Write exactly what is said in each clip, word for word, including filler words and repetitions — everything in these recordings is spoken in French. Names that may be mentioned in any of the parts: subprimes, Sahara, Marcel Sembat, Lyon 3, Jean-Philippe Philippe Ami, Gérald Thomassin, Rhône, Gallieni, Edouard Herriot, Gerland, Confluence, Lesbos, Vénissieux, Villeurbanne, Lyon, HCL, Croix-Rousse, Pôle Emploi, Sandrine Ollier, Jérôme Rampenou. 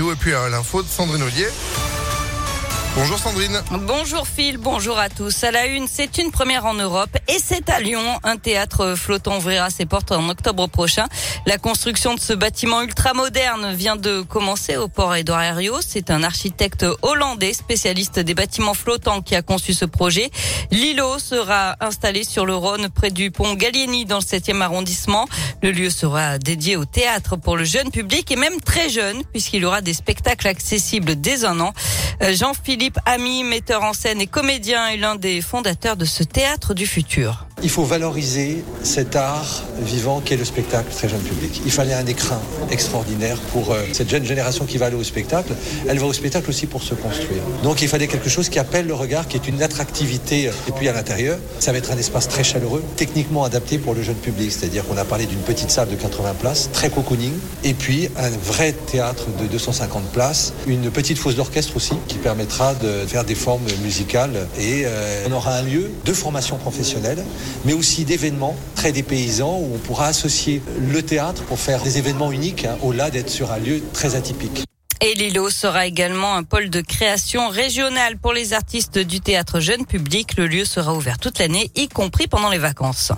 météo et puis à l'info de Sandrine Ollier. Bonjour Sandrine. Bonjour Phil, bonjour à tous. À la une, c'est une première en Europe et c'est à Lyon. Un théâtre flottant ouvrira ses portes en octobre prochain. La construction de ce bâtiment ultramoderne vient de commencer au port Edouard Herriot. C'est un architecte hollandais spécialiste des bâtiments flottants qui a conçu ce projet. L'îlot sera installé sur le Rhône près du pont Gallieni dans le septième arrondissement. Le lieu sera dédié au théâtre pour le jeune public et même très jeune puisqu'il y aura des spectacles accessibles dès un an. Jean-Philippe Philippe Ami, metteur en scène et comédien, est l'un des fondateurs de ce théâtre du futur. Il faut valoriser cet art vivant qu'est le spectacle très jeune public. Il fallait un écrin extraordinaire pour euh, cette jeune génération qui va aller au spectacle. Elle va au spectacle aussi pour se construire. Donc il fallait quelque chose qui appelle le regard, qui est une attractivité. Et puis à l'intérieur, ça va être un espace très chaleureux, techniquement adapté pour le jeune public. C'est-à-dire qu'on a parlé d'une petite salle de quatre-vingts places, très cocooning, et puis un vrai théâtre de deux cent cinquante places, une petite fosse d'orchestre aussi, qui permettra de faire des formes musicales. Et euh, on aura un lieu de formation professionnelle, mais aussi d'événements très dépaysants où on pourra associer le théâtre pour faire des événements uniques, hein, au-delà d'être sur un lieu très atypique. Et l'îlot sera également un pôle de création régionale pour les artistes du théâtre jeune public. Le lieu sera ouvert toute l'année, y compris pendant les vacances.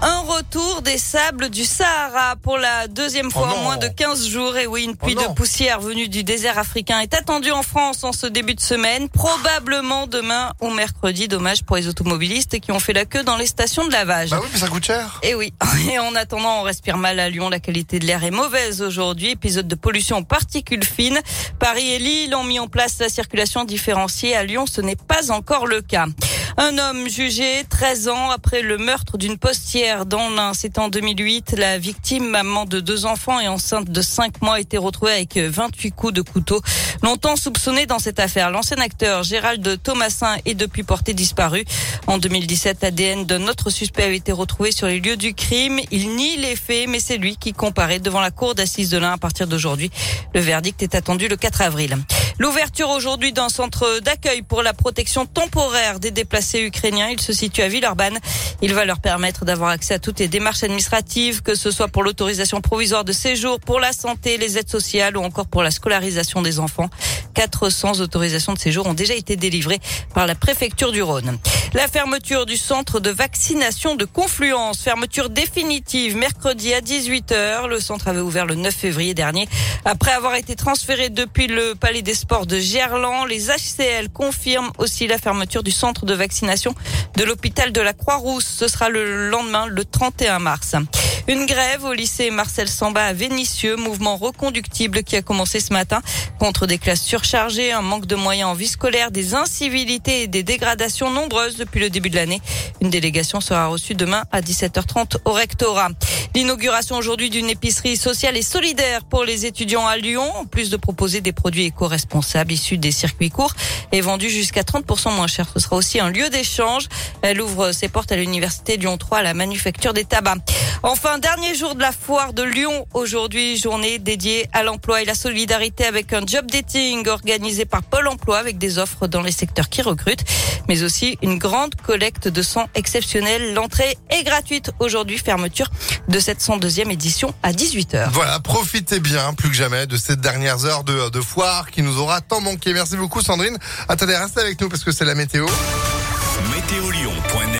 Un retour des sables du Sahara pour la deuxième fois oh en moins de quinze jours. Et oui, une pluie oh de poussière venue du désert africain est attendue en France en ce début de semaine, probablement demain ou mercredi. Dommage pour les automobilistes qui ont fait la queue dans les stations de lavage. Bah oui, mais ça coûte cher. Et oui. Et en attendant, on respire mal à Lyon. La qualité de l'air est mauvaise aujourd'hui. Épisode de pollution en particules fines. Paris et Lille ont mis en place la circulation différenciée. À Lyon, ce n'est pas encore le cas. Un homme jugé treize ans après le meurtre d'une postière dans l'Ain. C'était en deux mille huit. La victime, maman de deux enfants et enceinte de cinq mois, a été retrouvée avec vingt-huit coups de couteau. Longtemps soupçonné dans cette affaire, l'ancien acteur Gérald Thomassin est depuis porté disparu. En deux mille dix-sept, l'A D N d'un autre suspect avait été retrouvé sur les lieux du crime. Il nie les faits, mais c'est lui qui comparaît devant la cour d'assises de l'Ain à partir d'aujourd'hui. Le verdict est attendu le quatre avril. L'ouverture aujourd'hui d'un centre d'accueil pour la protection temporaire des déplacés ukrainiens. Il se situe à Villeurbanne. Il va leur permettre d'avoir accès à toutes les démarches administratives, que ce soit pour l'autorisation provisoire de séjour, pour la santé, les aides sociales ou encore pour la scolarisation des enfants. quatre cents autorisations de séjour ont déjà été délivrées par la préfecture du Rhône. La fermeture du centre de vaccination de Confluence, fermeture définitive mercredi à dix-huit heures. Le centre avait ouvert le neuf février dernier. Après avoir été transféré depuis le palais des sports de Gerland, les H C L confirment aussi la fermeture du centre de vaccination de l'hôpital de la Croix-Rousse. Ce sera le lendemain, le trente et un mars. Une grève au lycée Marcel Sembat à Vénissieux, mouvement reconductible qui a commencé ce matin contre des classes surchargées, un manque de moyens en vie scolaire, des incivilités et des dégradations nombreuses depuis le début de l'année. Une délégation sera reçue demain à dix-sept heures trente au rectorat. L'inauguration aujourd'hui d'une épicerie sociale et solidaire pour les étudiants à Lyon, en plus de proposer des produits éco-responsables issus des circuits courts et vendus jusqu'à trente pour cent moins cher. Ce sera aussi un lieu d'échange. Elle ouvre ses portes à l'université Lyon trois, à la manufacture des tabacs. Enfin, dernier jour de la foire de Lyon. Aujourd'hui, journée dédiée à l'emploi et la solidarité avec un job dating organisé par Pôle Emploi avec des offres dans les secteurs qui recrutent, mais aussi une grande collecte de sang exceptionnelle. L'entrée est gratuite. Aujourd'hui, fermeture de cette cent deuxième édition à dix-huit heures. Voilà, profitez bien plus que jamais de ces dernières heures de, de foire qui nous aura tant manqué. Merci beaucoup Sandrine. Attendez, restez avec nous parce que c'est la météo. météolyon point net